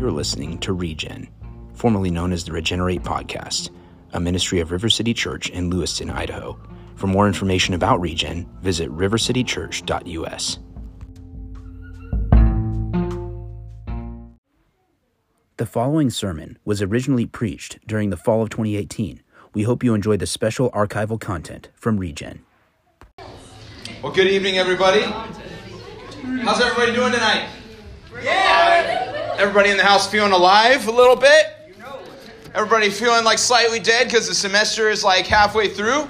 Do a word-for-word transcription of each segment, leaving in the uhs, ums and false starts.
You're listening to Regen, formerly known as the Regenerate Podcast, a ministry of River City Church in Lewiston, Idaho. For more information about Regen, visit river city church dot u s. The following sermon was originally preached during the fall of twenty eighteen. We hope you enjoy the special archival content from Regen. Well, good evening, everybody. How's everybody doing tonight? Yeah! Everybody in the house feeling alive a little bit? Everybody feeling like slightly dead because the semester is like halfway through?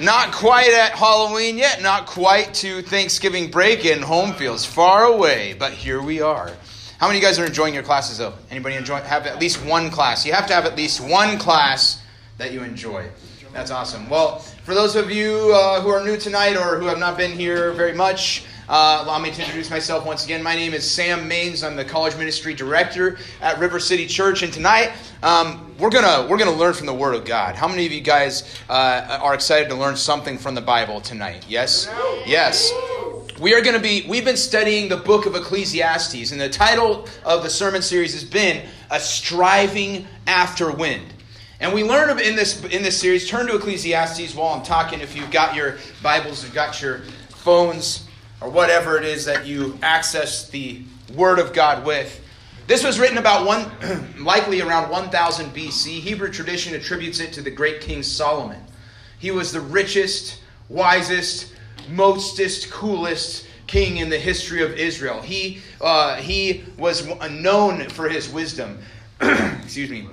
Not quite at Halloween yet, not quite to Thanksgiving break, and home feels far away, but here we are. How many of you guys are enjoying your classes, though? Anybody enjoy? Have at least one class. You have to have at least one class that you enjoy. That's awesome. Well, for those of you uh, who are new tonight or who have not been here very much, uh, allow me to introduce myself once again. My name is Sam Maynes. I'm the College Ministry Director at River City Church, and tonight um, we're gonna we're gonna learn from the Word of God. How many of you guys uh, are excited to learn something from the Bible tonight? Yes, yes. We are going to be, we've been studying the book of Ecclesiastes, and the title of the sermon series has been A Striving After Wind. And we learn in this in this series, turn to Ecclesiastes while I'm talking. If you've got your Bibles, you've got your phones, or whatever it is that you access the Word of God with. This was written about one, likely around one thousand B C. Hebrew tradition attributes it to the great King Solomon. He was the richest, wisest, mostest, coolest king in the history of Israel. He uh, he was known for his wisdom. Excuse me.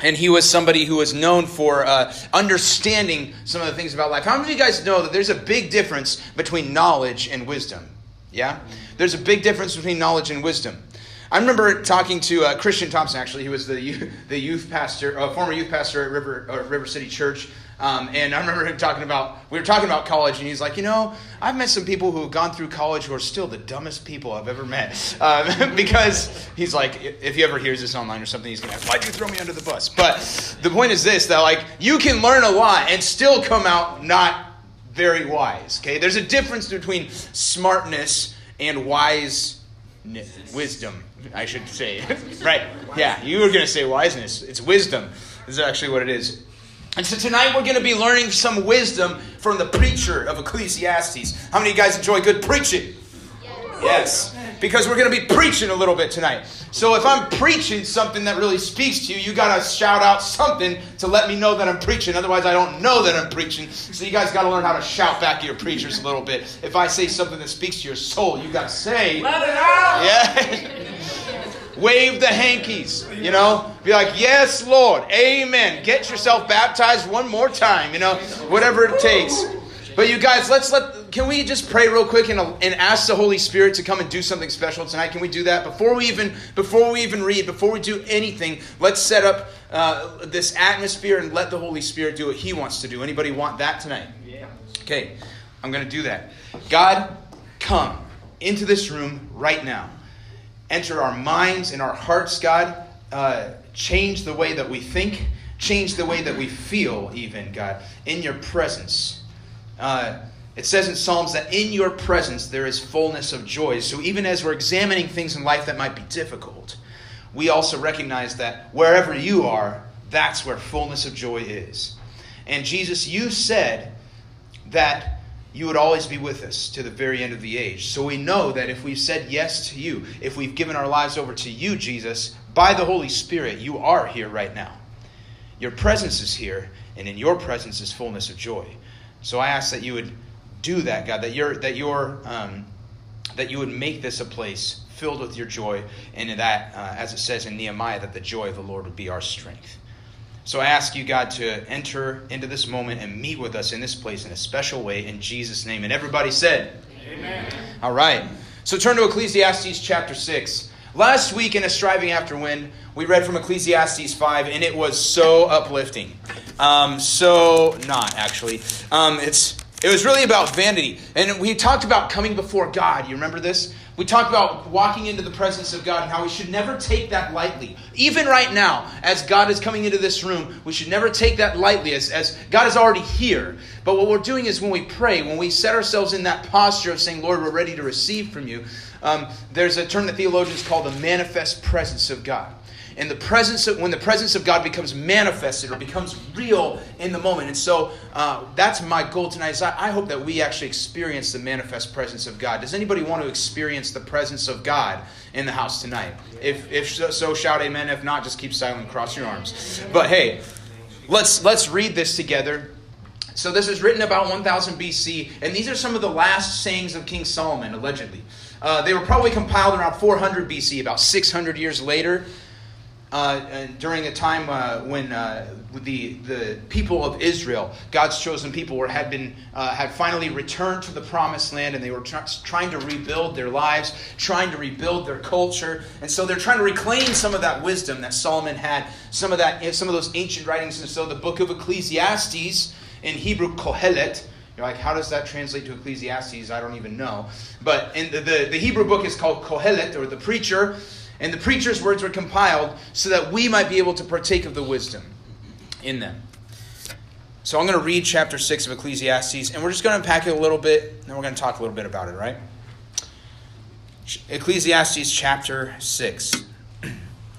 And he was somebody who was known for uh, understanding some of the things about life. How many of you guys know that there's a big difference between knowledge and wisdom? Yeah? There's a big difference between knowledge and wisdom. I remember talking to uh, Christian Thompson, actually. He was the youth, the youth pastor, uh, former youth pastor at River uh, River City Church. Um, and I remember him talking about, we were talking about college, and he's like, you know, I've met some people who have gone through college who are still the dumbest people I've ever met. Um, because he's like, if he ever hears this online or something, he's going to ask, why'd you throw me under the bus? But the point is this, that like, you can learn a lot and still come out not very wise, okay? There's a difference between smartness and wiseness, wisdom, I should say. Right, yeah, you were going to say wiseness. It's wisdom. This is actually what it is. And so tonight we're going to be learning some wisdom from the preacher of Ecclesiastes. How many of you guys enjoy good preaching? Yes. Yes. Because we're going to be preaching a little bit tonight. So if I'm preaching something that really speaks to you, you got to shout out something to let me know that I'm preaching. Otherwise, I don't know that I'm preaching. So you guys got to learn how to shout back at your preachers a little bit. If I say something that speaks to your soul, you got to say, let it out. Yeah. Wave the hankies, you know. Be like, yes, Lord, amen. Get yourself baptized one more time, you know, whatever it takes. But you guys, let's let, can we just pray real quick and, and ask the Holy Spirit to come and do something special tonight? Can we do that? Before we even, before we even read, before we do anything, let's set up uh, this atmosphere and let the Holy Spirit do what He wants to do. Anybody want that tonight? Yeah. Okay, I'm going to do that. God, come into this room right now. Enter our minds and our hearts, God. Uh, change the way that we think. Change the way that we feel, even, God, in your presence. Uh, it says in Psalms that in your presence there is fullness of joy. So even as we're examining things in life that might be difficult, we also recognize that wherever you are, that's where fullness of joy is. And Jesus, you said that you would always be with us to the very end of the age. So we know that if we've said yes to you, if we've given our lives over to you, Jesus, by the Holy Spirit, you are here right now. Your presence is here, and in your presence is fullness of joy. So I ask that you would do that, God, that you're, that you're, um, that you would make this a place filled with your joy, and that, uh, as it says in Nehemiah, that the joy of the Lord would be our strength. So I ask you, God, to enter into this moment and meet with us in this place in a special way in Jesus' name. And everybody said, amen. All right. So turn to Ecclesiastes chapter six. Last week in A Striving After Wind, we read from Ecclesiastes five, and it was so uplifting. Um, so not, actually. Um, it's it was really about vanity. And we talked about coming before God. You remember this? We talked about walking into the presence of God and how we should never take that lightly. Even right now, as God is coming into this room, we should never take that lightly as, as God is already here. But what we're doing is when we pray, when we set ourselves in that posture of saying, Lord, we're ready to receive from you, Um, there's a term that theologians call the manifest presence of God. And the presence of, when the presence of God becomes manifested or becomes real in the moment. And so uh, that's my goal tonight. Is I, I hope that we actually experience the manifest presence of God. Does anybody want to experience the presence of God in the house tonight? If if so, so shout amen. If not, just keep silent, cross your arms. But hey, let's let's read this together. So this is written about one thousand B C, and these are some of the last sayings of King Solomon, allegedly. Uh, they were probably compiled around four hundred B C, about six hundred years later. Uh, during a time uh, when uh, the the people of Israel, God's chosen people, were had been uh, had finally returned to the promised land, and they were tr- trying to rebuild their lives, trying to rebuild their culture, and so they're trying to reclaim some of that wisdom that Solomon had, some of that, some of those ancient writings. And so the book of Ecclesiastes, in Hebrew Kohelet. You're like, how does that translate to Ecclesiastes? I don't even know. But in the the, the Hebrew book is called Kohelet, or the preacher. And the preacher's words were compiled so that we might be able to partake of the wisdom in them. So I'm going to read chapter six of Ecclesiastes, and we're just going to unpack it a little bit, and then we're going to talk a little bit about it, right? Ecclesiastes chapter six.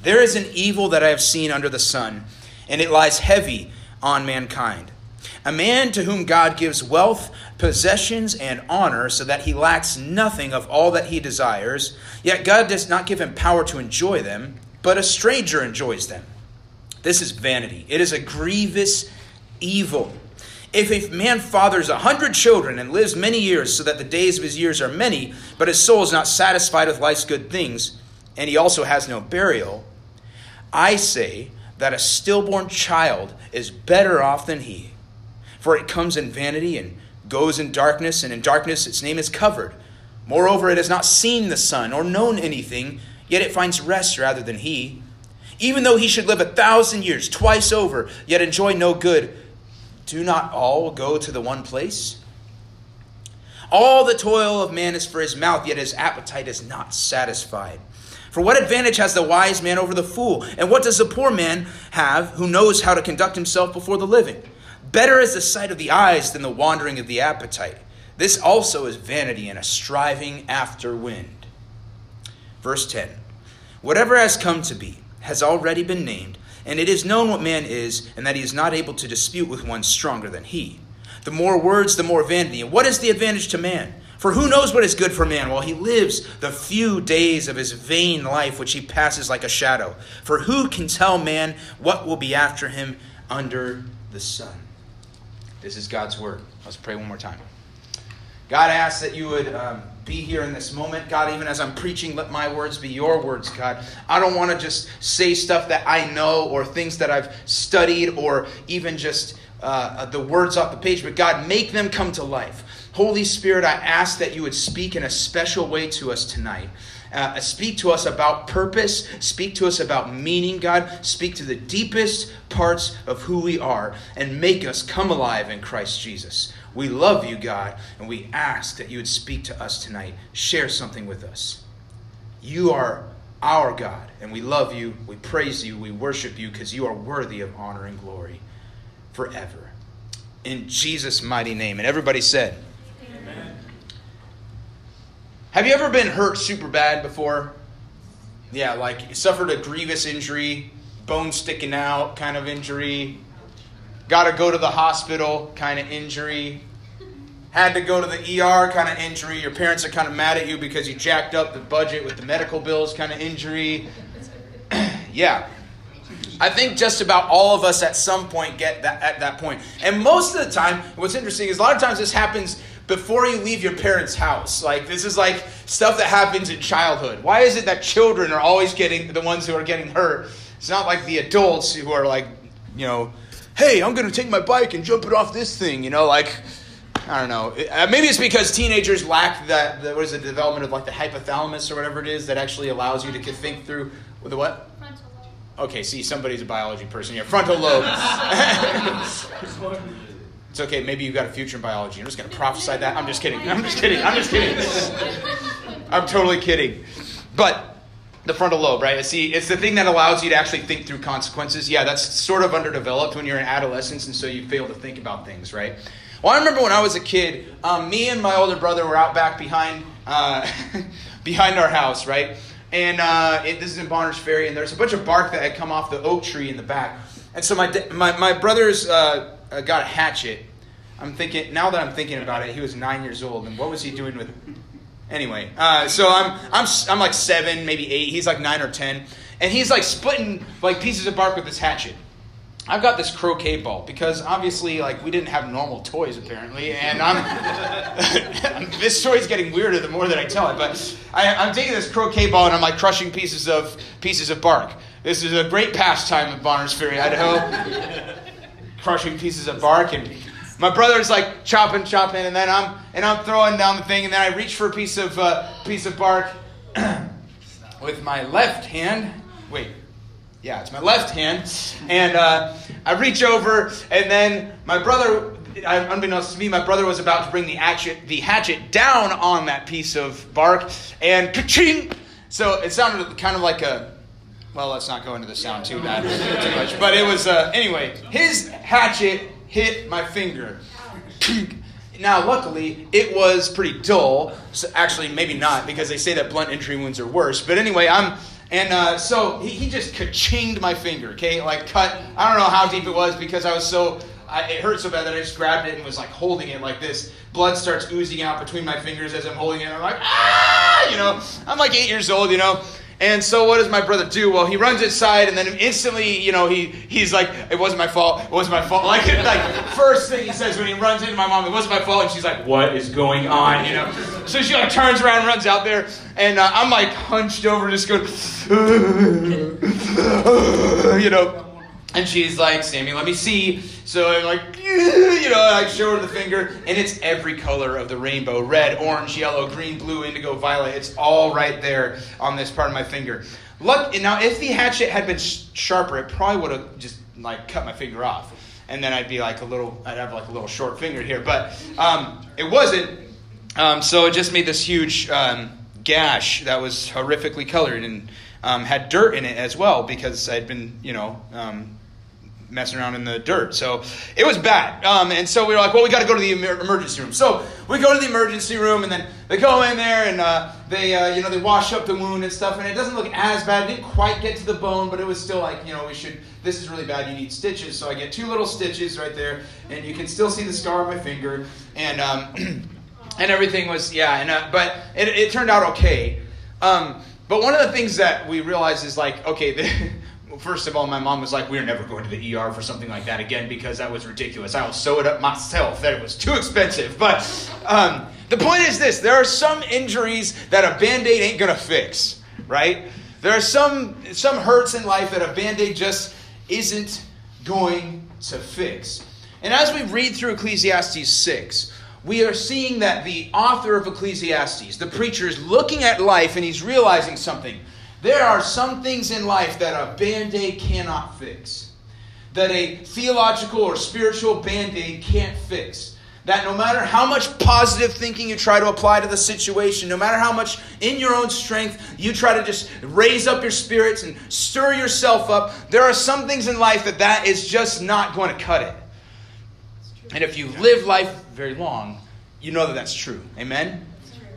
There is an evil that I have seen under the sun, and it lies heavy on mankind. A man to whom God gives wealth, possessions, and honor, so that he lacks nothing of all that he desires, yet God does not give him power to enjoy them, but a stranger enjoys them. This is vanity. It is a grievous evil. If a man fathers a hundred children and lives many years, so that the days of his years are many, but his soul is not satisfied with life's good things, and he also has no burial, I say that a stillborn child is better off than he. For it comes in vanity and goes in darkness, and in darkness its name is covered. Moreover, it has not seen the sun or known anything, yet it finds rest rather than he. Even though he should live a thousand years twice over, yet enjoy no good, do not all go to the one place? All the toil of man is for his mouth, yet his appetite is not satisfied. For what advantage has the wise man over the fool? And what does the poor man have who knows how to conduct himself before the living? Better is the sight of the eyes than the wandering of the appetite. This also is vanity and a striving after wind. Verse ten. Whatever has come to be has already been named, and it is known what man is, and that he is not able to dispute with one stronger than he. The more words, the more vanity. And what is the advantage to man? For who knows what is good for man while he lives the few days of his vain life, which he passes like a shadow? For who can tell man what will be after him under the sun? This is God's word. Let's pray one more time. God, I ask that you would um, be here in this moment. God, even as I'm preaching, let my words be your words, God. I don't want to just say stuff that I know or things that I've studied or even just uh, the words off the page. But God, make them come to life. Holy Spirit, I ask that you would speak in a special way to us tonight. Uh, speak to us about purpose. Speak to us about meaning, God. Speak to the deepest parts of who we are and make us come alive in Christ Jesus. We love you, God, and we ask that you would speak to us tonight. Share something with us. You are our God, and we love you. We praise you. We worship you because you are worthy of honor and glory forever. In Jesus' mighty name. And everybody said, have you ever been hurt super bad before? Yeah, like suffered a grievous injury, bone sticking out kind of injury, got to go to the hospital kind of injury, had to go to the E R kind of injury, your parents are kind of mad at you because you jacked up the budget with the medical bills kind of injury. Yeah. I think just about all of us at some point get that, at that point. And most of the time, what's interesting is a lot of times this happens before you leave your parents' house. Like, this is like stuff that happens in childhood. Why is it that children are always getting, the ones who are getting hurt? It's not like the adults who are like, you know, hey, I'm going to take my bike and jump it off this thing, you know, like, I don't know. Maybe it's because teenagers lack that, the, what is it, the development of like the hypothalamus or whatever it is that actually allows you to think through the what? Frontal lobe. Okay, see, somebody's a biology person here. Frontal lobe. It's okay, maybe you've got a future in biology. I'm just going to prophesy that. I'm just kidding. I'm just kidding. I'm just kidding. I'm totally kidding. But the frontal lobe, right? See, it's the thing that allows you to actually think through consequences. Yeah, that's sort of underdeveloped when you're in adolescence, and so you fail to think about things, right? Well, I remember when I was a kid, um, me and my older brother were out back behind... Uh, behind our house, right? And uh, it, this is in Bonner's Ferry, and there's a bunch of bark that had come off the oak tree in the back. And so my my, my brother's uh, got a hatchet. I'm thinking now that I'm thinking about it, he was nine years old, and what was he doing with? Anyway, uh, so I'm I'm I'm like seven, maybe eight. He's like nine or ten, and he's like splitting like pieces of bark with his hatchet. I've got this croquet ball because obviously, like, we didn't have normal toys apparently, and I'm this story's getting weirder the more that I tell it. But I, I'm taking this croquet ball and I'm like crushing pieces of pieces of bark. This is a great pastime in Bonner's Ferry, Idaho, crushing pieces of bark. And my brother's like chopping, chopping, and then I'm and I'm throwing down the thing, and then I reach for a piece of uh, piece of bark with my left hand. Wait. Yeah, it's my left hand, and uh, I reach over, and then my brother, unbeknownst to me, my brother was about to bring the hatchet, the hatchet down on that piece of bark, and ka-ching! So it sounded kind of like a, well, let's not go into the sound too bad, too much, but it was, uh, anyway, his hatchet hit my finger. Now, luckily, it was pretty dull, so actually, maybe not, because they say that blunt injury wounds are worse, but anyway, I'm... And uh, so he, he just ka-chinged my finger, okay? Like cut, I don't know how deep it was because I was so, I, it hurt so bad that I just grabbed it and was like holding it like this. Blood starts oozing out between my fingers as I'm holding it. I'm like, ah, you know, I'm like eight years old, you know. And so what does my brother do? Well, he runs inside and then instantly, you know, he he's like, it wasn't my fault, it wasn't my fault. Like, like first thing he says when he runs into my mom, it wasn't my fault. And she's like, what is going on, you know? So she like turns around and runs out there. And uh, I'm like hunched over just going, you know. And she's like, Sammy, let me see. So I'm like, you know, I show her the finger. And it's every color of the rainbow. Red, orange, yellow, green, blue, indigo, violet. It's all right there on this part of my finger. Look, now, if the hatchet had been sharper, it probably would have just, like, cut my finger off. And then I'd be like a little, I'd have like a little short finger here. But um, it wasn't. Um, so it just made this huge um, gash that was horrifically colored and um, had dirt in it as well because I'd been, you know... Um, messing around in the dirt. So it was bad. Um, and so we were like, well, we got to go to the emergency room. So we go to the emergency room and then they go in there and uh, they, uh, you know, they wash up the wound and stuff. And it doesn't look as bad. It didn't quite get to the bone, but it was still like, you know, we should, this is really bad. You need stitches. So I get two little stitches right there and you can still see the scar on my finger and, um, and everything was, yeah. And, uh, but it, it turned out okay. Um, but one of the things that we realized is like, okay, the, first of all, my mom was like, we're never going to the E R for something like that again because that was ridiculous. I will sew it up myself. That it was too expensive. But um, the point is this. There are some injuries that a Band-Aid ain't going to fix, right? There are some some hurts in life that a Band-Aid just isn't going to fix. And as we read through Ecclesiastes six, we are seeing that the author of Ecclesiastes, the preacher, is looking at life and he's realizing something. There are some things in life that a Band-Aid cannot fix, that a theological or spiritual Band-Aid can't fix, that no matter how much positive thinking you try to apply to the situation, no matter how much in your own strength you try to just raise up your spirits and stir yourself up, there are some things in life that that is just not going to cut it. And if you've lived life very long, you know that that's true. Amen?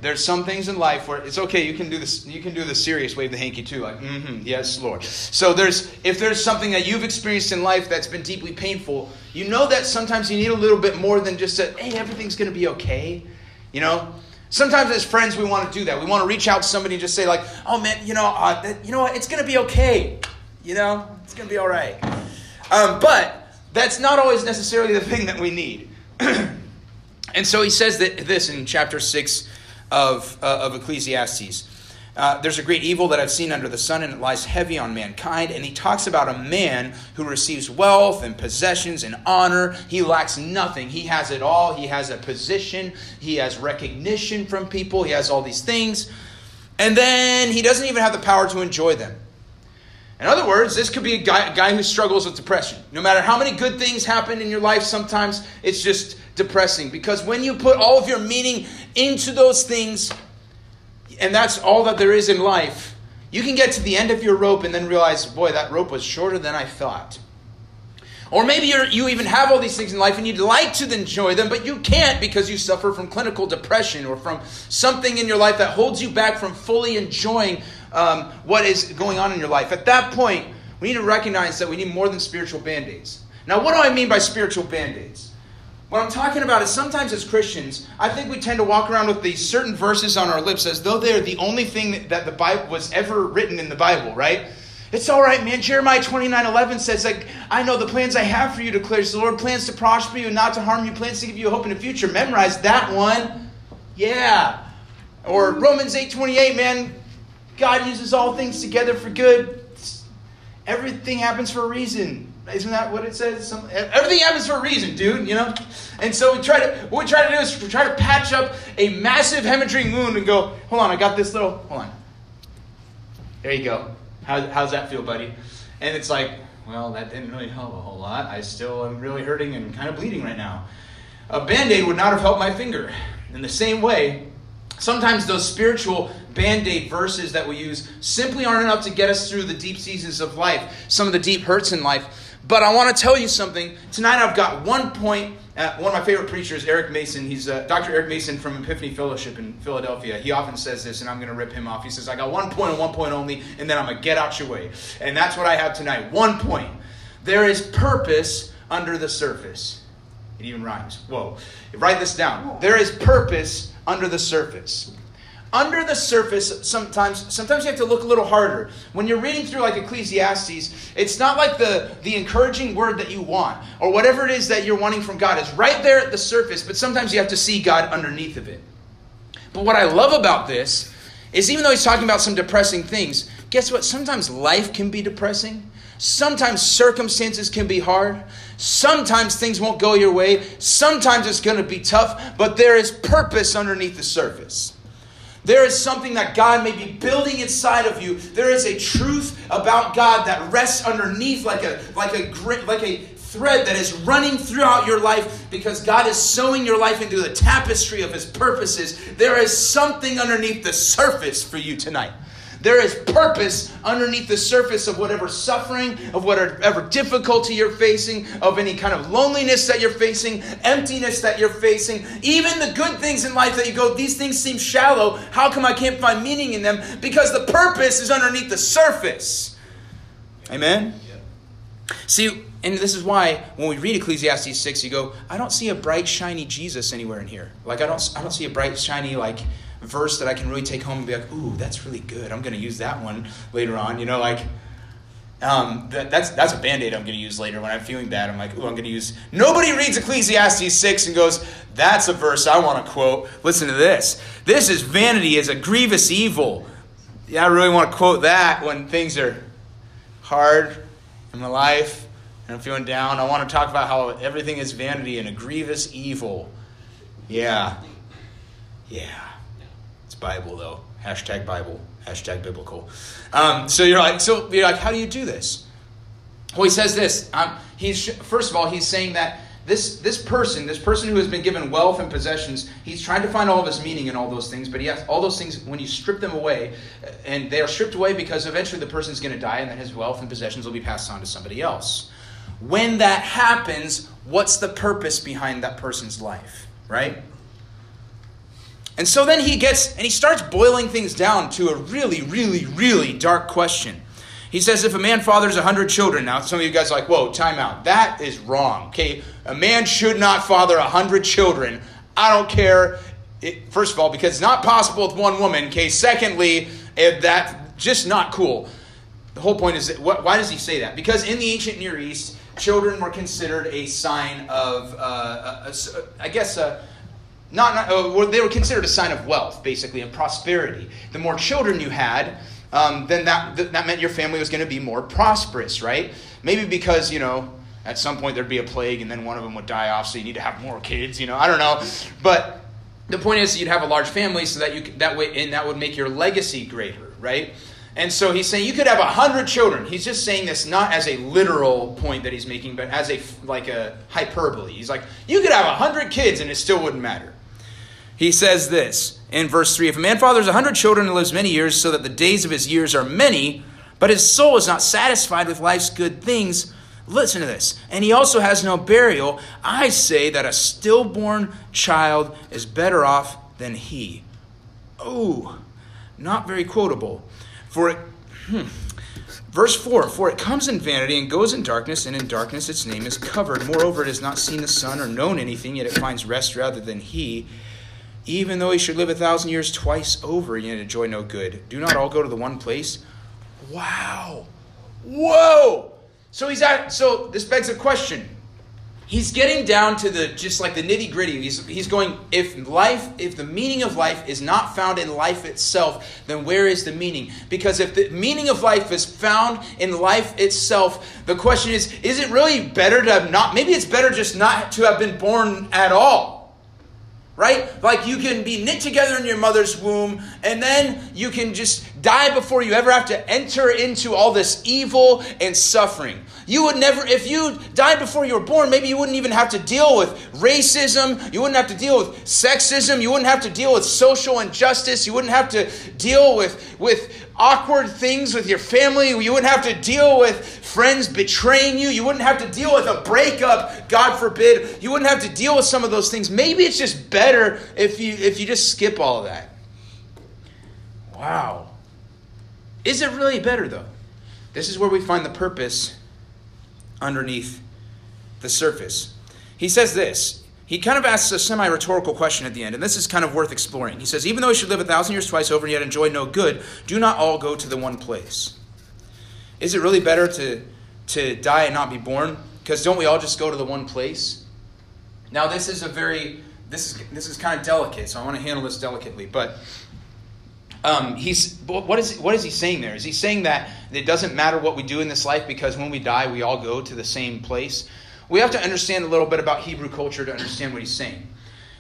There's some things in life where it's okay. You can do this. You can do the serious wave the hanky too. Like, mm-hmm, yes, Lord. So there's if there's something that you've experienced in life that's been deeply painful, you know that sometimes you need a little bit more than just a, hey, everything's going to be okay. You know, sometimes as friends we want to do that. We want to reach out to somebody and just say like, oh man, you know, uh, that, you know what, it's going to be okay. You know, it's going to be all right. Um, but that's not always necessarily the thing that we need. And so he says that this in chapter six. Of, uh, of Ecclesiastes. Uh, there's a great evil that I've seen under the sun, and it lies heavy on mankind. And he talks about a man who receives wealth and possessions and honor. He lacks nothing. He has it all. He has a position. He has recognition from people. He has all these things. And then he doesn't even have the power to enjoy them. In other words, this could be a guy, a guy who struggles with depression. No matter how many good things happen in your life, sometimes it's just depressing. Because when you put all of your meaning into those things, and that's all that there is in life, you can get to the end of your rope and then realize, boy, that rope was shorter than I thought. Or maybe you're, you even have all these things in life and you'd like to enjoy them, but you can't because you suffer from clinical depression or from something in your life that holds you back from fully enjoying um, what is going on in your life. At that point, we need to recognize that we need more than spiritual band-aids. Now, what do I mean by spiritual band-aids? What I'm talking about is sometimes as Christians, I think we tend to walk around with these certain verses on our lips as though they're the only thing that the Bible was ever written in the Bible, right? It's all right, man. Jeremiah twenty-nine eleven says, like, I know the plans I have for you, declares the Lord, plans to prosper you and not to harm you, plans to give you hope in the future. Memorize that one. Yeah. Or Romans eight twenty-eight, man, God uses all things together for good. Everything happens for a reason. Isn't that what it says? Some, everything happens for a reason, dude, you know? And so we try to, what we try to do is we try to patch up a massive hemorrhaging wound and go, hold on, I got this little, hold on. There you go. How, how's that feel, buddy? And it's like, well, that didn't really help a whole lot. I still am really hurting and kind of bleeding right now. A Band-Aid would not have helped my finger. In the same way, sometimes those spiritual Band-Aid verses that we use simply aren't enough to get us through the deep seasons of life, some of the deep hurts in life. But I want to tell you something. Tonight I've got one point. Uh, one of my favorite preachers, Eric Mason. He's uh, Doctor Eric Mason from Epiphany Fellowship in Philadelphia. He often says this, and I'm going to rip him off. He says, I got one point and one point only, and then I'm going to get out your way. And that's what I have tonight. One point. There is purpose under the surface. It even rhymes. Whoa. Write this down. There is purpose under the surface. Under the surface, sometimes sometimes you have to look a little harder. When you're reading through like Ecclesiastes, it's not like the, the encouraging word that you want or whatever it is that you're wanting from God. It's right there at the surface, but sometimes you have to see God underneath of it. But what I love about this is even though he's talking about some depressing things, guess what? Sometimes life can be depressing. Sometimes circumstances can be hard. Sometimes things won't go your way. Sometimes it's going to be tough, but there is purpose underneath the surface. There is something that God may be building inside of you. There is a truth about God that rests underneath like a like a like a thread that is running throughout your life because God is sewing your life into the tapestry of his purposes. There is something underneath the surface for you tonight. There is purpose underneath the surface of whatever suffering, of whatever difficulty you're facing, of any kind of loneliness that you're facing, emptiness that you're facing, even the good things in life that you go, these things seem shallow. How come I can't find meaning in them? Because the purpose is underneath the surface. Amen? Yeah. See, and this is why when we read Ecclesiastes six, you go, I don't see a bright, shiny Jesus anywhere in here. Like, I don't, I don't see a bright, shiny, like, verse that I can really take home and be like, ooh, that's really good. I'm going to use that one later on. You know, like, um, that, that's that's a Band-Aid I'm going to use later when I'm feeling bad. I'm like, ooh, I'm going to use. Nobody reads Ecclesiastes six and goes, that's a verse I want to quote. Listen to this. This is vanity is a grievous evil. Yeah, I really want to quote that when things are hard in my life and I'm feeling down. I want to talk about how everything is vanity and a grievous evil. Yeah. Yeah. Bible though, hashtag Bible, hashtag biblical. Um, so you're like, so you're like, how do you do this? Well, he says this. Um, he's first of all, he's saying that this this person, this person who has been given wealth and possessions, he's trying to find all of his meaning in all those things. But he has all those things when you strip them away, and they are stripped away because eventually the person's going to die, and then his wealth and possessions will be passed on to somebody else. When that happens, what's the purpose behind that person's life, right? And so then he gets, and he starts boiling things down to a really, really, really dark question. He says, if a man fathers a hundred children, now some of you guys are like, whoa, time out. That is wrong, okay? A man should not father a hundred children. I don't care, it, first of all, because it's not possible with one woman, okay? Secondly, that's just not cool. The whole point is, that, what, why does he say that? Because in the ancient Near East, children were considered a sign of, uh, a, a, I guess, a... Not, not oh, they were considered a sign of wealth, basically, and prosperity. The more children you had, um, then that that meant your family was going to be more prosperous, right? Maybe because, you know, at some point there'd be a plague and then one of them would die off, so you need to have more kids, you know, I don't know. But the point is you'd have a large family so that you could, that way, and that would make your legacy greater, right? And so he's saying you could have a hundred children. He's just saying this not as a literal point that he's making, but as a like a hyperbole. He's like, you could have a hundred kids and it still wouldn't matter. He says this in verse three, if a man fathers a hundred children and lives many years so that the days of his years are many, but his soul is not satisfied with life's good things, Listen to this. And he also has no burial. I say that a stillborn child is better off than he. Oh, not very quotable. For it, hmm. Verse four, for it comes in vanity and goes in darkness, and in darkness its name is covered. Moreover, it has not seen the sun or known anything, yet it finds rest rather than he. Even though he should live a thousand years twice over, yet enjoy no good. Do not all go to the one place? Wow. Whoa. So he's at, so this begs a question. He's getting down to the just like the nitty gritty. He's he's going, if life, if the meaning of life is not found in life itself, then where is the meaning? Because if the meaning of life is found in life itself, the question is, is it really better to have not? Maybe it's better just not to have been born at all. Right? Like you can be knit together in your mother's womb, and then you can just die before you ever have to enter into all this evil and suffering. You would never, if you died before you were born, maybe you wouldn't even have to deal with racism. You wouldn't have to deal with sexism. You wouldn't have to deal with social injustice. You wouldn't have to deal with, with awkward things with your family. You wouldn't have to deal with friends betraying you. You wouldn't have to deal with a breakup, God forbid. You wouldn't have to deal with some of those things. Maybe it's just better if you if you just skip all of that. Wow. Is it really better though? This is where we find the purpose underneath the surface. He says this. He kind of asks a semi-rhetorical question at the end, and this is kind of worth exploring. He says, even though he should live a thousand years twice over and yet enjoy no good, do not all go to the one place. Is it really better to, to die and not be born? Because don't we all just go to the one place? Now, this is a very, this is this is kind of delicate, so I want to handle this delicately, but Um, he's what is what is he saying there? Is he saying that it doesn't matter what we do in this life because when we die, we all go to the same place? We have to understand a little bit about Hebrew culture to understand what he's saying.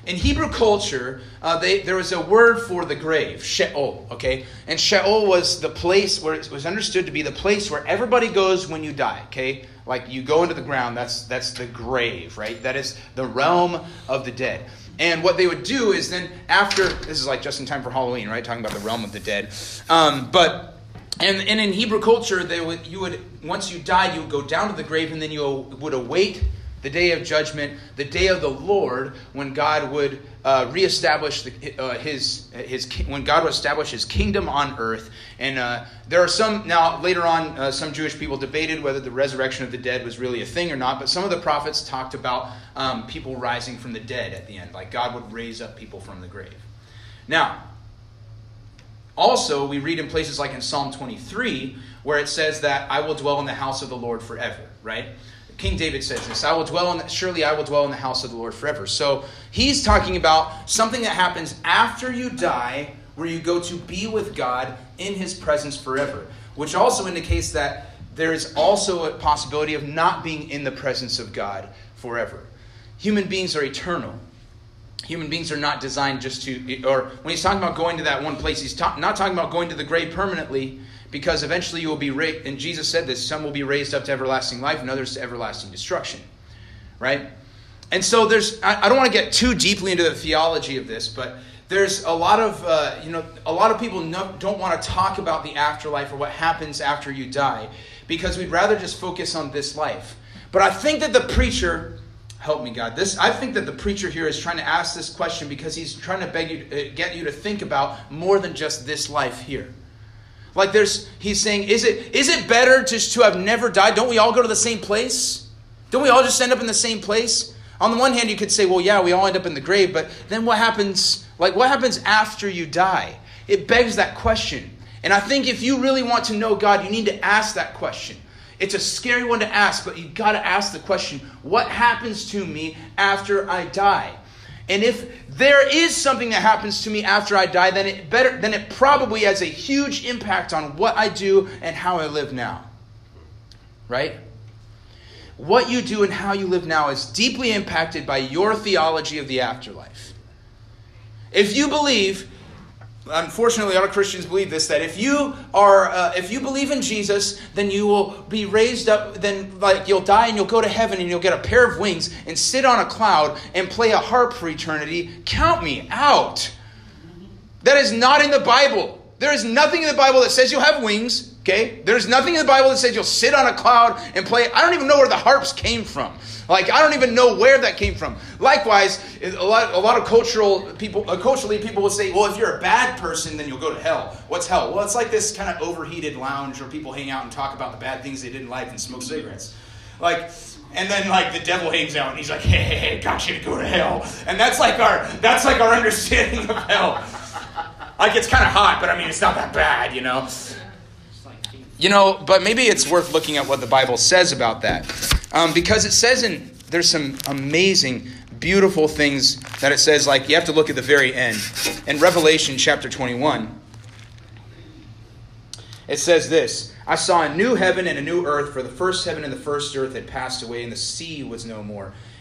In Hebrew culture, uh, they, there was a word for the grave, Sheol, okay? And Sheol was the place where it was understood to be the place where everybody goes when you die, okay? Like you go into the ground, that's that's the grave, right? That is the realm of the dead. And what they would do is then after, this is like just in time for Halloween, right? Talking about the realm of the dead. Um, but, and, and in Hebrew culture, they would, you would, once you died, you would go down to the grave and then you would await the day of judgment, the day of the Lord, when God would uh, reestablish the, uh, his, his, when God would establish his kingdom on earth. And uh, there are some, now later on, uh, some Jewish people debated whether the resurrection of the dead was really a thing or not, but some of the prophets talked about um, people rising from the dead at the end, like God would raise up people from the grave. Now, also we read in places like in Psalm twenty-three, where it says that I will dwell in the house of the Lord forever, right? King David says this, I will dwell in the, surely I will dwell in the house of the Lord forever. So he's talking about something that happens after you die, where you go to be with God in his presence forever, which also indicates that there is also a possibility of not being in the presence of God forever. Human beings are eternal. Human beings are not designed just to, or when he's talking about going to that one place, he's ta- not talking about going to the grave permanently, because eventually you will be raised, and Jesus said this, some will be raised up to everlasting life and others to everlasting destruction, right? And so there's, I, I don't want to get too deeply into the theology of this, but there's a lot of, uh, you know, a lot of people no, don't want to talk about the afterlife or what happens after you die, because we'd rather just focus on this life. But I think that the preacher... Help me, God. This I think that the preacher here is trying to ask this question because he's trying to beg you, get you to think about more than just this life here. Like there's, he's saying, is it is it better just to have never died? Don't we all go to the same place? Don't we all just end up in the same place? On the one hand, you could say, well, yeah, we all end up in the grave, but then what happens? Like what happens after you die? It begs that question. And I think if you really want to know God, you need to ask that question. It's a scary one to ask, but you've got to ask the question, what happens to me after I die? And if there is something that happens to me after I die, then it better then it probably has a huge impact on what I do and how I live now. Right? What you do and how you live now is deeply impacted by your theology of the afterlife. If you believe... Unfortunately, a lot of Christians believe this, that if you are, uh, if you believe in Jesus, then you will be raised up, then like you'll die and you'll go to heaven and you'll get a pair of wings and sit on a cloud and play a harp for eternity. Count me out. That is not in the Bible. There is nothing in the Bible that says you'll have wings, okay? There's nothing in the Bible that says you'll sit on a cloud and play. I don't even know where the harps came from. Like, I don't even know where that came from. Likewise, a lot, a lot of cultural people, uh, culturally people will say, well, if you're a bad person, then you'll go to hell. What's hell? Well, it's like this kind of overheated lounge where people hang out and talk about the bad things they didn't like and smoke cigarettes. Like, and then like the devil hangs out and he's like, hey, hey, hey, got you to go to hell. And that's like our, that's like our understanding of hell. Like, it's kind of hot, but I mean, it's not that bad, you know? You know, but maybe it's worth looking at what the Bible says about that. Um, because it says in, there's some amazing, beautiful things that it says, like, you have to look at the very end. In Revelation chapter twenty-one, it says this, I saw a new heaven and a new earth, for the first heaven and the first earth had passed away, and the sea was no more.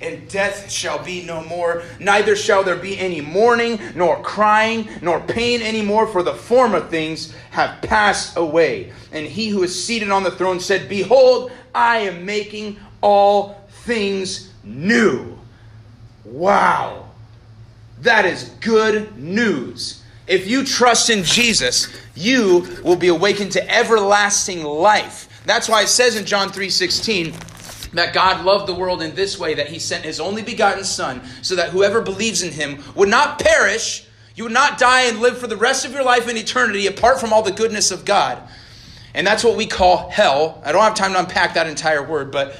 and death shall be no more. Neither shall there be any mourning, nor crying, nor pain anymore, for the former things have passed away. And he who is seated on the throne said, behold, I am making all things new. Wow. That is good news. If you trust in Jesus, you will be awakened to everlasting life. That's why it says in John three sixteen that God loved the world in this way, that he sent his only begotten son so that whoever believes in him would not perish. You would not die and live for the rest of your life in eternity apart from all the goodness of God. And that's what we call hell. I don't have time to unpack that entire word, but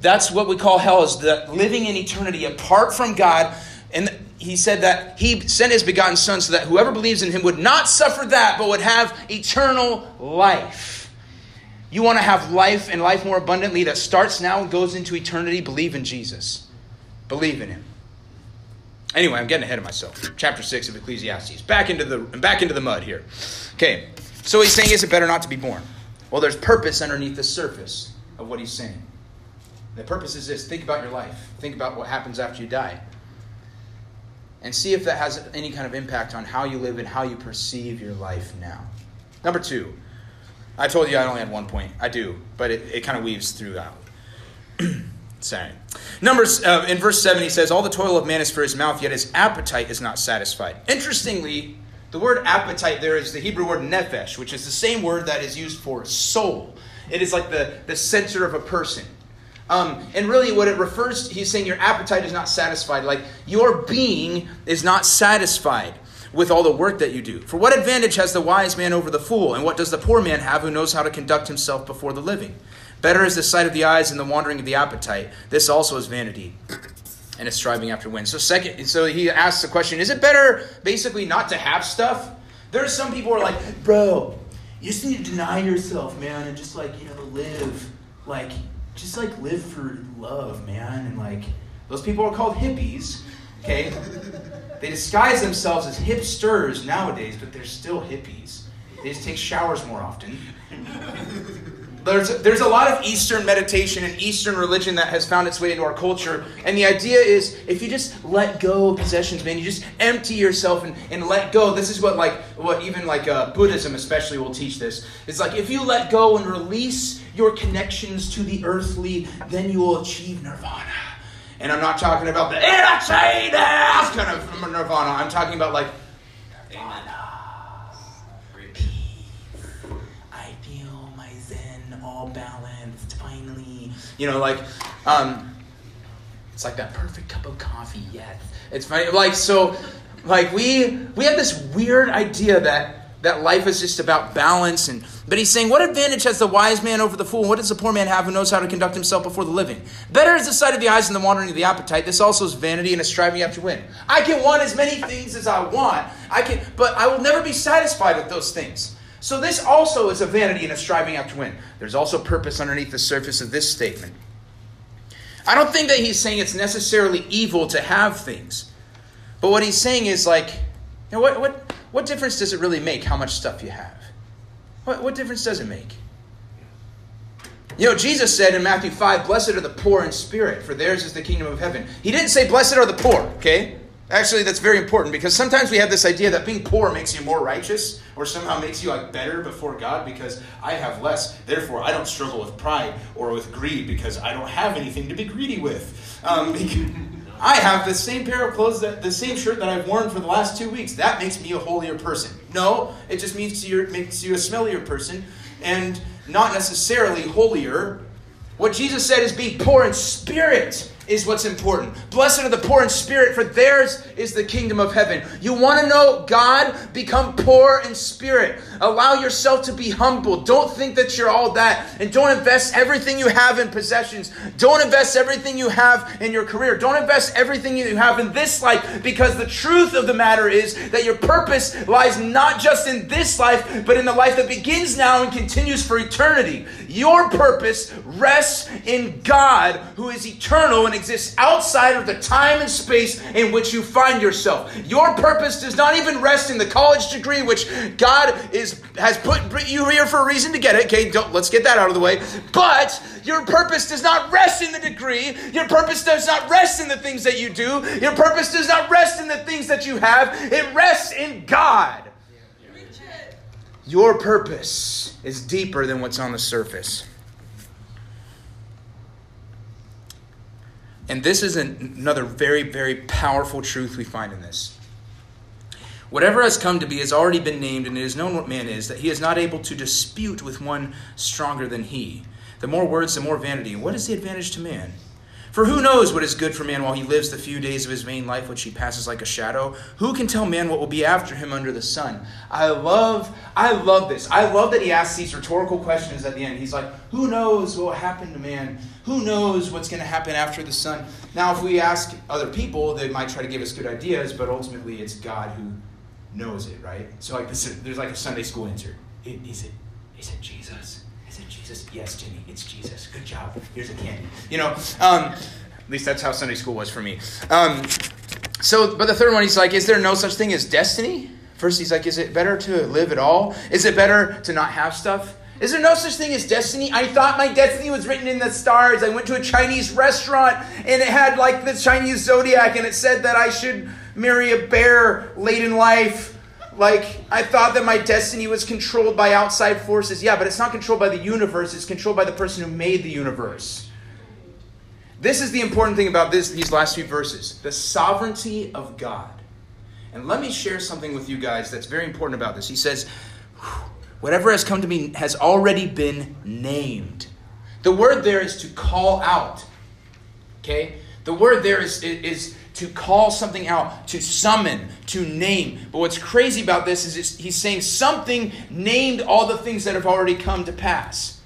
that's what we call hell, is the living in eternity apart from God. And he said that he sent his begotten son so that whoever believes in him would not suffer that, but would have eternal life. You want to have life and life more abundantly that starts now and goes into eternity? Believe in Jesus. Believe in him. Anyway, I'm getting ahead of myself. Chapter six of Ecclesiastes. Back into the back into the mud here. Okay, so he's saying, is it better not to be born? Well, there's purpose underneath the surface of what he's saying. The purpose is this. Think about your life. Think about what happens after you die. And see if that has any kind of impact on how you live and how you perceive your life now. Number two. I told you I only had one point. I do, but it, it kind of weaves throughout. Sorry. Numbers, uh, in verse seven, he says, all the toil of man is for his mouth, yet his appetite is not satisfied. Interestingly, the word appetite there is the Hebrew word nephesh, which is the same word that is used for soul. It is like the, the center of a person. Um, and really what it refers to, he's saying your appetite is not satisfied. Like your being is not satisfied with all the work that you do. For what advantage has the wise man over the fool? And what does the poor man have who knows how to conduct himself before the living? Better is the sight of the eyes and the wandering of the appetite. This also is vanity and a striving after wind. So second, so he asks the question, is it better basically not to have stuff? There are some people who are like, bro, you just need to deny yourself, man, and just like, you know, live. Like, just like live for love, man. And like, those people are called hippies, okay? They disguise themselves as hipsters nowadays, but they're still hippies. They just take showers more often. There's a, there's a lot of Eastern meditation and Eastern religion that has found its way into our culture. And the idea is, if you just let go of possessions, man, you just empty yourself and, and let go. This is what like what even like uh, Buddhism especially will teach this. It's like, if you let go and release your connections to the earthly, then you will achieve nirvana. And I'm not talking about the entertainers kind of nirvana. I'm talking about like nirvana, peace. I feel my zen all balanced finally. You know, like um, it's like that perfect cup of coffee. Yes, it's funny. Like so, like we we have this weird idea that that life is just about balance and. But he's saying, what advantage has the wise man over the fool? What does the poor man have who knows how to conduct himself before the living? Better is the sight of the eyes and the wandering of the appetite. This also is vanity and a striving after wind. I can want as many things as I want, I can, but I will never be satisfied with those things. So this also is a vanity and a striving after wind. There's also purpose underneath the surface of this statement. I don't think that he's saying it's necessarily evil to have things. But what he's saying is like, you know, what, what, what difference does it really make how much stuff you have? What, what difference does it make? You know, Jesus said in Matthew five, blessed are the poor in spirit, for theirs is the kingdom of heaven. He didn't say blessed are the poor, okay? Actually, that's very important, because sometimes we have this idea that being poor makes you more righteous, or somehow makes you like better before God because I have less. Therefore, I don't struggle with pride or with greed because I don't have anything to be greedy with. Um, I have the same pair of clothes, that the same shirt that I've worn for the last two weeks. That makes me a holier person. No, it just means you're, makes you a smellier person and not necessarily holier. What Jesus said is be poor in spirit. Is what's important. Blessed are the poor in spirit, for theirs is the kingdom of heaven. You want to know God? Become poor in spirit. Allow yourself to be humble. Don't think that you're all that. And don't invest everything you have in possessions. Don't invest everything you have in your career. Don't invest everything you have in this life, because the truth of the matter is that your purpose lies not just in this life, but in the life that begins now and continues for eternity. Your purpose rests in God, who is eternal and exists outside of the time and space in which you find yourself. Your purpose does not even rest in the college degree, which God is has put you here for a reason to get it. Okay, don't, let's get that out of the way. But your purpose does not rest in the degree. Your purpose does not rest in the things that you do. Your purpose does not rest in the things that you have. It rests in God. Your purpose is deeper than what's on the surface. And this is an, another very, very powerful truth we find in this. Whatever has come to be has already been named, and it is known what man is, that he is not able to dispute with one stronger than he. The more words, the more vanity. What is the advantage to man? For who knows what is good for man while he lives the few days of his vain life, which he passes like a shadow? Who can tell man what will be after him under the sun? I love, I love this. I love that he asks these rhetorical questions at the end. He's like, who knows what will happen to man? Who knows what's going to happen after the sun? Now, if we ask other people, they might try to give us good ideas, but ultimately it's God who knows it, right? So like this is, there's like a Sunday school answer. Is it, is it Jesus? Is it Jesus? Yes, Jimmy, it's Jesus. Good job. Here's a candy. You know, um, at least that's how Sunday school was for me. Um, so, but the third one, he's like, is there no such thing as destiny? First, he's like, is it better to live at all? Is it better to not have stuff? Is there no such thing as destiny? I thought my destiny was written in the stars. I went to a Chinese restaurant and it had like the Chinese zodiac and it said that I should marry a bear late in life. Like, I thought that my destiny was controlled by outside forces. Yeah, but it's not controlled by the universe. It's controlled by the person who made the universe. This is the important thing about this, these last few verses. The sovereignty of God. And let me share something with you guys that's very important about this. He says, whatever has come to me has already been named. The word there is to call out. Okay? The word there is is... to call something out, to summon, to name. But what's crazy about this is it's, he's saying something named all the things that have already come to pass.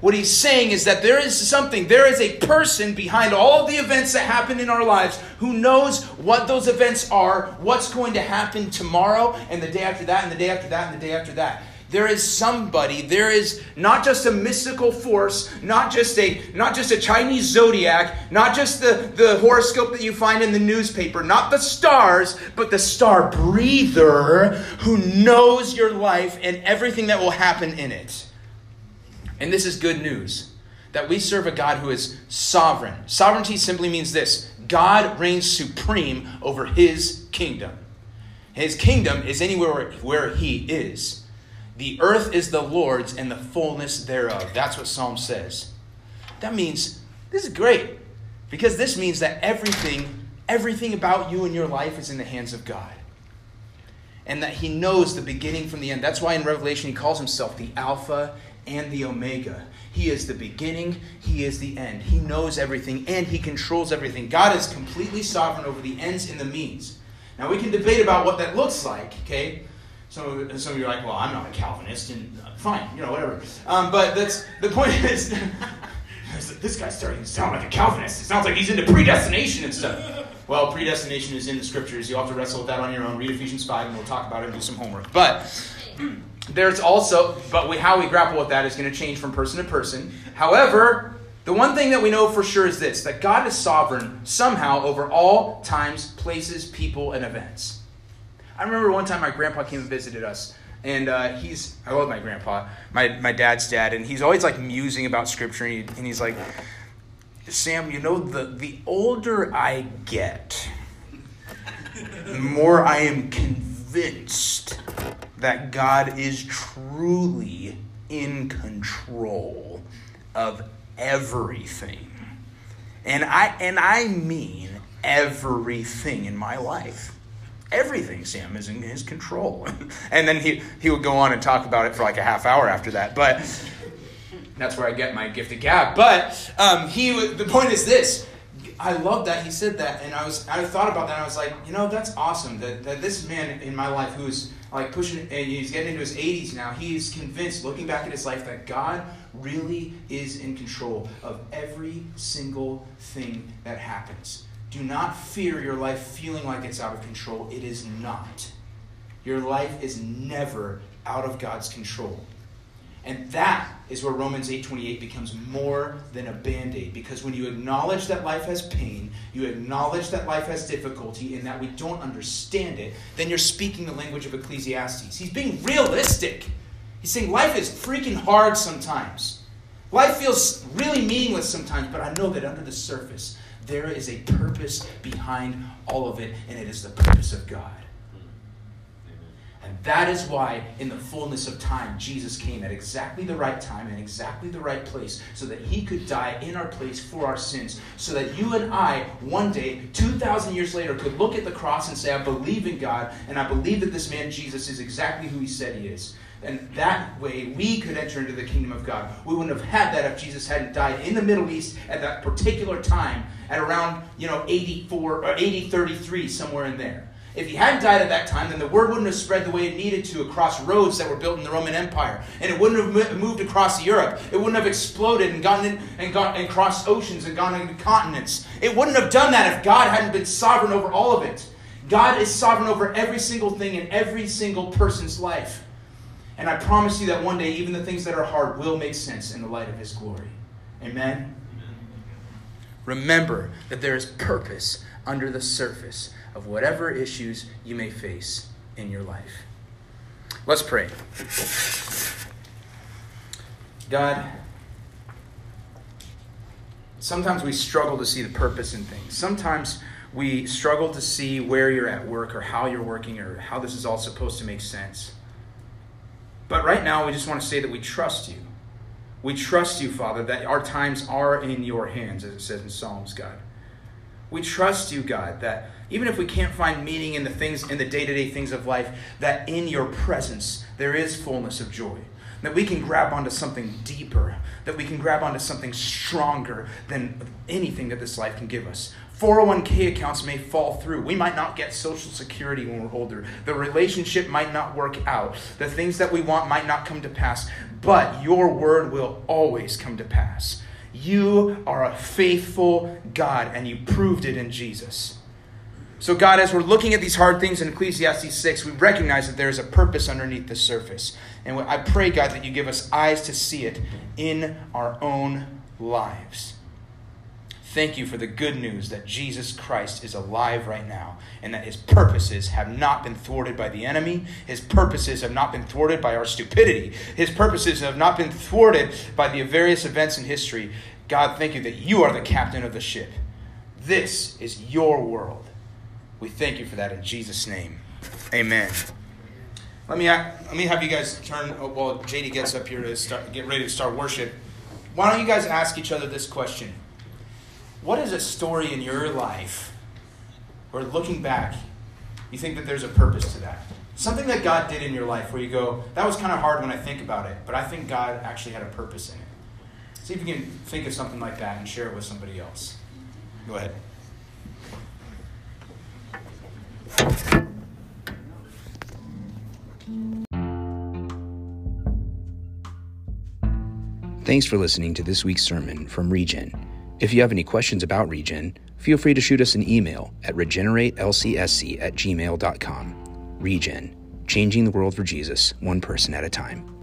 What he's saying is that there is something, there is a person behind all of the events that happen in our lives who knows what those events are, what's going to happen tomorrow, and the day after that, and the day after that, and the day after that. There is somebody, there is not just a mystical force, not just a not just a Chinese zodiac, not just the, the horoscope that you find in the newspaper, not the stars, but the star breather who knows your life and everything that will happen in it. And this is good news, that we serve a God who is sovereign. Sovereignty simply means this: God reigns supreme over his kingdom. His kingdom is anywhere where he is. The earth is the Lord's and the fullness thereof. That's what Psalm says. That means, this is great, because this means that everything, everything about you and your life is in the hands of God. And that he knows the beginning from the end. That's why in Revelation he calls himself the Alpha and the Omega. He is the beginning, he is the end. He knows everything and he controls everything. God is completely sovereign over the ends and the means. Now we can debate about what that looks like, okay? Some, some of you are like, well, I'm not a Calvinist, and uh, fine, you know, whatever. Um, but that's the point is, this guy's starting to sound like a Calvinist. It sounds like he's into predestination and stuff. Well, predestination is in the scriptures. You'll have to wrestle with that on your own. Read Ephesians five, and we'll talk about it and do some homework. But there's also, but we, how we grapple with that is going to change from person to person. However, the one thing that we know for sure is this, that God is sovereign somehow over all times, places, people, and events. I remember one time my grandpa came and visited us, and uh, he's, I love my grandpa, my, my dad's dad, and he's always like musing about scripture, and, he, and he's like, Sam, you know, the, the older I get, the more I am convinced that God is truly in control of everything. And I and I mean everything in my life. Everything, Sam, is in his control. And then he, he would go on and talk about it for like a half hour after that. But that's where I get my gift of gab. But um, he the point is this. I love that he said that. And I was I thought about that. And I was like, you know, that's awesome. That, that this man in my life who is like pushing, and he's getting into his eighties now, he is convinced, looking back at his life, that God really is in control of every single thing that happens. Do not fear your life feeling like it's out of control. It is not. Your life is never out of God's control. And that is where Romans eight twenty-eight becomes more than a band-aid. Because when you acknowledge that life has pain, you acknowledge that life has difficulty, and that we don't understand it, then you're speaking the language of Ecclesiastes. He's being realistic. He's saying life is freaking hard sometimes. Life feels really meaningless sometimes, but I know that under the surface, there is a purpose behind all of it, and it is the purpose of God. And that is why, in the fullness of time, Jesus came at exactly the right time and exactly the right place so that he could die in our place for our sins, so that you and I, one day, two thousand years later, could look at the cross and say, I believe in God, and I believe that this man Jesus is exactly who he said he is. And that way, we could enter into the kingdom of God. We wouldn't have had that if Jesus hadn't died in the Middle East at that particular time, at around, you know, eighty-four or eighty thirty-three, somewhere in there. If he hadn't died at that time, then the word wouldn't have spread the way it needed to across roads that were built in the Roman Empire. And it wouldn't have moved across Europe. It wouldn't have exploded and gone in, and gone and crossed oceans and gone into continents. It wouldn't have done that if God hadn't been sovereign over all of it. God is sovereign over every single thing in every single person's life. And I promise you that one day, even the things that are hard will make sense in the light of his glory. Amen? Amen. Remember that there is purpose under the surface of whatever issues you may face in your life. Let's pray. God, sometimes we struggle to see the purpose in things. Sometimes we struggle to see where you're at work or how you're working or how this is all supposed to make sense. But right now, we just want to say that we trust you. We trust you, Father, that our times are in your hands, as it says in Psalms, God. We trust you, God, that even if we can't find meaning in the things, in the day-to-day things of life, that in your presence there is fullness of joy. That we can grab onto something deeper. That we can grab onto something stronger than anything that this life can give us. four oh one k accounts may fall through. We might not get Social Security when we're older. The relationship might not work out. The things that we want might not come to pass. But your word will always come to pass. You are a faithful God, and you proved it in Jesus. So God, as we're looking at these hard things in Ecclesiastes six, we recognize that there is a purpose underneath the surface. And I pray, God, that you give us eyes to see it in our own lives. Thank you for the good news that Jesus Christ is alive right now and that his purposes have not been thwarted by the enemy. His purposes have not been thwarted by our stupidity. His purposes have not been thwarted by the various events in history. God, thank you that you are the captain of the ship. This is your world. We thank you for that in Jesus' name. Amen. Let me let me have you guys turn while J D gets up here to start, get ready to start worship. Why don't you guys ask each other this question? What is a story in your life where, looking back, you think that there's a purpose to that? Something that God did in your life where you go, that was kind of hard when I think about it, but I think God actually had a purpose in it. See if you can think of something like that and share it with somebody else. Go ahead. Thanks for listening to this week's sermon from Regen. If you have any questions about Regen, feel free to shoot us an email at regeneratelcsc at gmail dot com. Regen, changing the world for Jesus, one person at a time.